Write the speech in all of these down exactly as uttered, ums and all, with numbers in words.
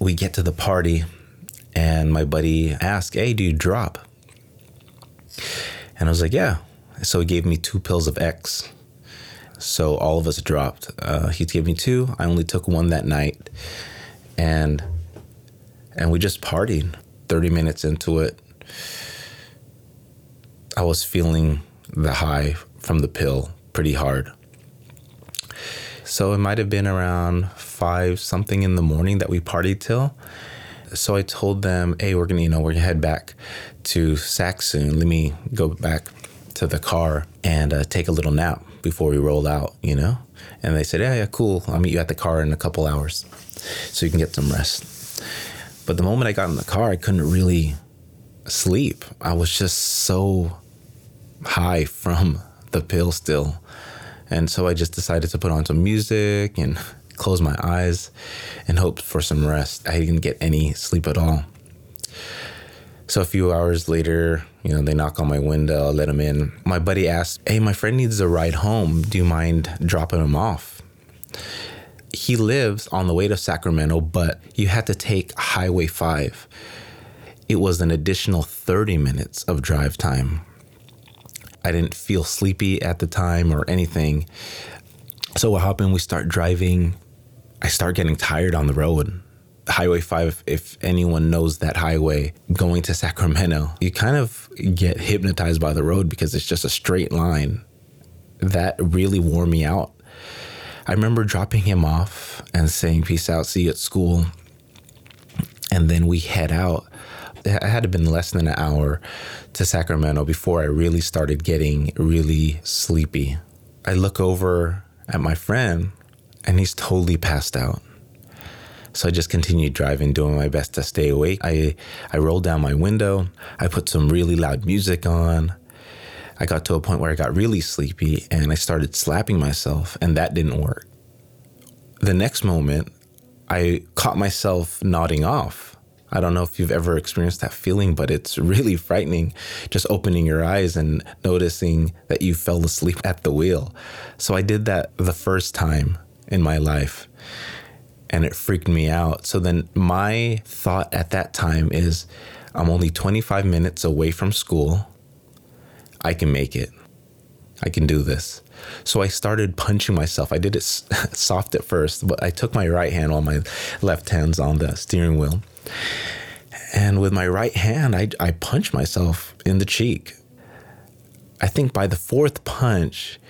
we get to the party and my buddy asked, "Hey, do you drop?" And I was like, "Yeah." So he gave me two pills of X. So all of us dropped. Uh, he gave me two. I only took one that night. And and we just partied. thirty minutes into it, I was feeling the high from the pill pretty hard. So it might have been around five something in the morning that we partied till. So I told them, "Hey, we're gonna, you know, we're gonna head back to Sac soon. Let me go back to the car and uh, take a little nap before we roll out, you know?" And they said, "Yeah, yeah, cool. I'll meet you at the car in a couple hours so you can get some rest." But the moment I got in the car, I couldn't really sleep. I was just so high from the pill still. And so I just decided to put on some music and close my eyes and hope for some rest. I didn't get any sleep at all. So a few hours later, you know, they knock on my window, I let them in. My buddy asked, "Hey, my friend needs a ride home. Do you mind dropping him off?" He lives on the way to Sacramento, but you had to take Highway five. It was an additional thirty minutes of drive time. I didn't feel sleepy at the time or anything. So what happened, we start driving. I start getting tired on the road. Highway five, if anyone knows that highway, going to Sacramento, you kind of get hypnotized by the road because it's just a straight line. That really wore me out. I remember dropping him off and saying, "Peace out, see you at school." And then we head out. It had to been less than an hour to Sacramento before I really started getting really sleepy. I look over at my friend and he's totally passed out. So I just continued driving, doing my best to stay awake. I, I rolled down my window. I put some really loud music on. I got to a point where I got really sleepy and I started slapping myself, and that didn't work. The next moment, I caught myself nodding off. I don't know if you've ever experienced that feeling, but it's really frightening, just opening your eyes and noticing that you fell asleep at the wheel. So I did that the first time in my life, and it freaked me out. So then my thought at that time is, I'm only twenty-five minutes away from school. I can make it. I can do this. So I started punching myself. I did it soft at first, but I took my right hand while my left hand's on the steering wheel. And with my right hand, I, I punched myself in the cheek. I think by the fourth punch,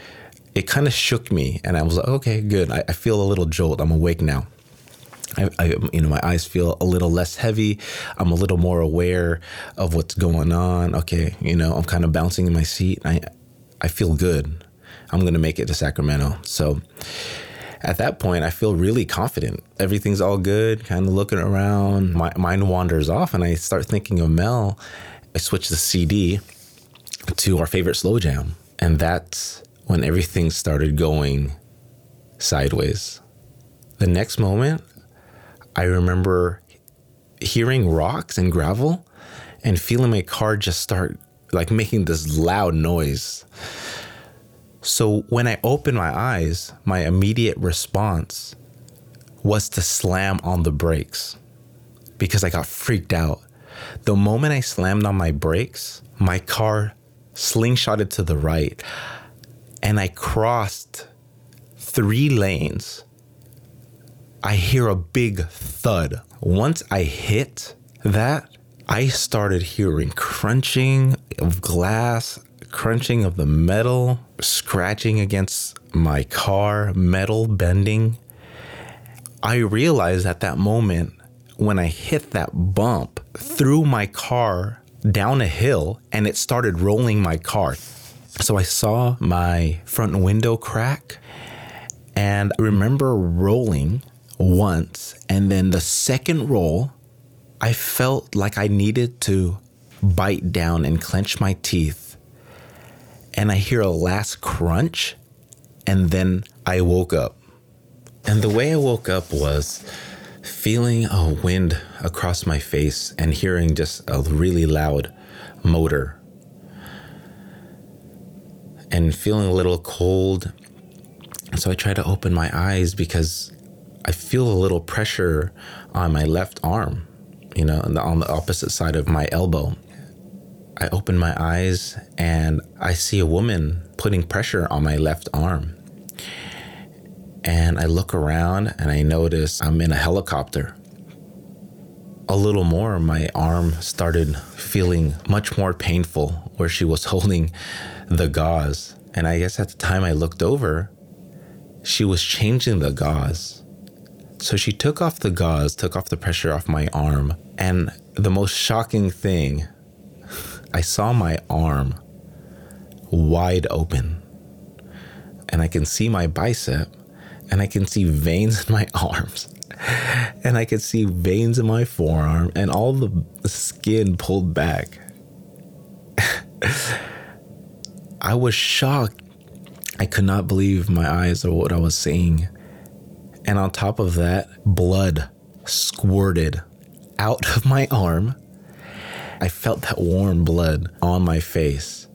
it kind of shook me. And I was like, okay, good. I, I feel a little jolt. I'm awake now. I, I, you know, my eyes feel a little less heavy. I'm a little more aware of what's going on. Okay, you know, I'm kind of bouncing in my seat. I, I feel good. I'm going to make it to Sacramento. So at that point, I feel really confident. Everything's all good, kind of looking around. My mind wanders off, and I start thinking of Mel. I switch the C D to our favorite slow jam. And that's when everything started going sideways. The next moment, I remember hearing rocks and gravel and feeling my car just start like making this loud noise. So when I opened my eyes, my immediate response was to slam on the brakes because I got freaked out. The moment I slammed on my brakes, my car slingshotted to the right and I crossed three lanes. I hear a big thud. Once I hit that, I started hearing crunching of glass, crunching of the metal, scratching against my car, metal bending. I realized at that moment when I hit that bump, threw my car down a hill and it started rolling my car. So I saw my front window crack and I remember rolling once, and then the second roll, I felt like I needed to bite down and clench my teeth. And I hear a last crunch, and then I woke up. And the way I woke up was feeling a wind across my face and hearing just a really loud motor. And feeling a little cold. So I try to open my eyes because I feel a little pressure on my left arm, you know, on the, on the opposite side of my elbow. I open my eyes and I see a woman putting pressure on my left arm. And I look around and I notice I'm in a helicopter. A little more, my arm started feeling much more painful where she was holding the gauze. And I guess at the time I looked over, she was changing the gauze. So she took off the gauze, took off the pressure off my arm. And the most shocking thing, I saw my arm wide open, and I can see my bicep, and I can see veins in my arms, and I can see veins in my forearm, and all the skin pulled back. I was shocked. I could not believe my eyes or what I was seeing. And on top of that, blood squirted out of my arm. I felt that warm blood on my face.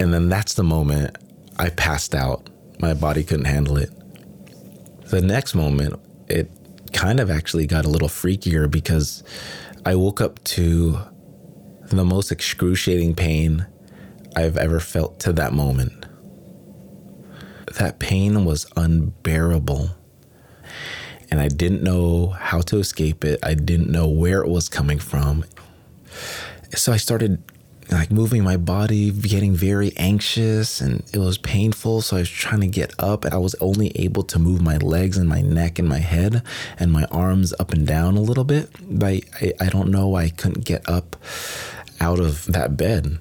And then that's the moment I passed out. My body couldn't handle it. The next moment, it kind of actually got a little freakier because I woke up to the most excruciating pain I've ever felt to that moment. That pain was unbearable. And I didn't know how to escape it. I didn't know where it was coming from. So I started like moving my body, getting very anxious, and it was painful. So I was trying to get up, and I was only able to move my legs and my neck and my head and my arms up and down a little bit. But I, I don't know why I couldn't get up out of that bed.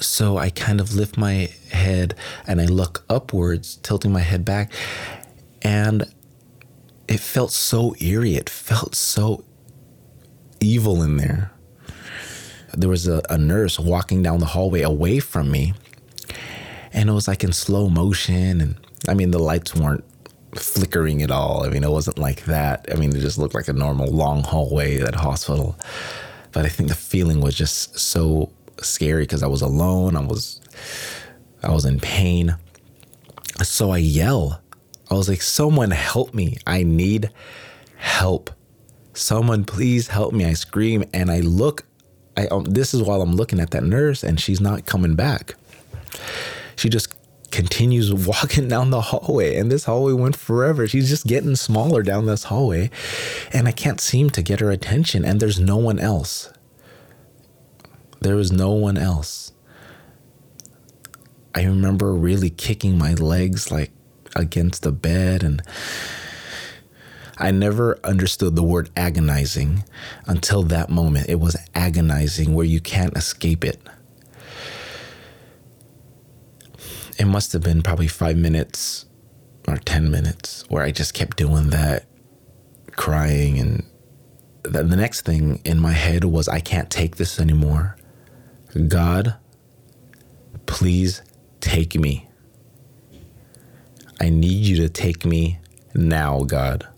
So I kind of lift my head and I look upwards, tilting my head back, and it felt so eerie. It felt so evil in there. There was a, a nurse walking down the hallway away from me, and it was like in slow motion. And I mean, the lights weren't flickering at all. I mean, it wasn't like that. I mean, it just looked like a normal long hallway at a hospital. But I think the feeling was just so scary because I was alone. I was, I was in pain. So I yell. I was like, someone help me. I need help. Someone please help me. I scream and I look. I, um, this is while I'm looking at that nurse, and she's not coming back. She just continues walking down the hallway, and this hallway went forever. She's just getting smaller down this hallway, and I can't seem to get her attention, and there's no one else. There was no one else. I remember really kicking my legs like against the bed, and I never understood the word agonizing until that moment. It was agonizing where you can't escape it. It must have been probably five minutes or ten minutes where I just kept doing that, crying. And the next thing in my head was, I can't take this anymore. God, please take me. I need you to take me now, God.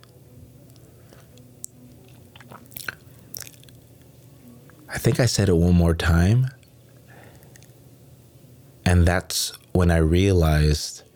I think I said it one more time, and that's when I realized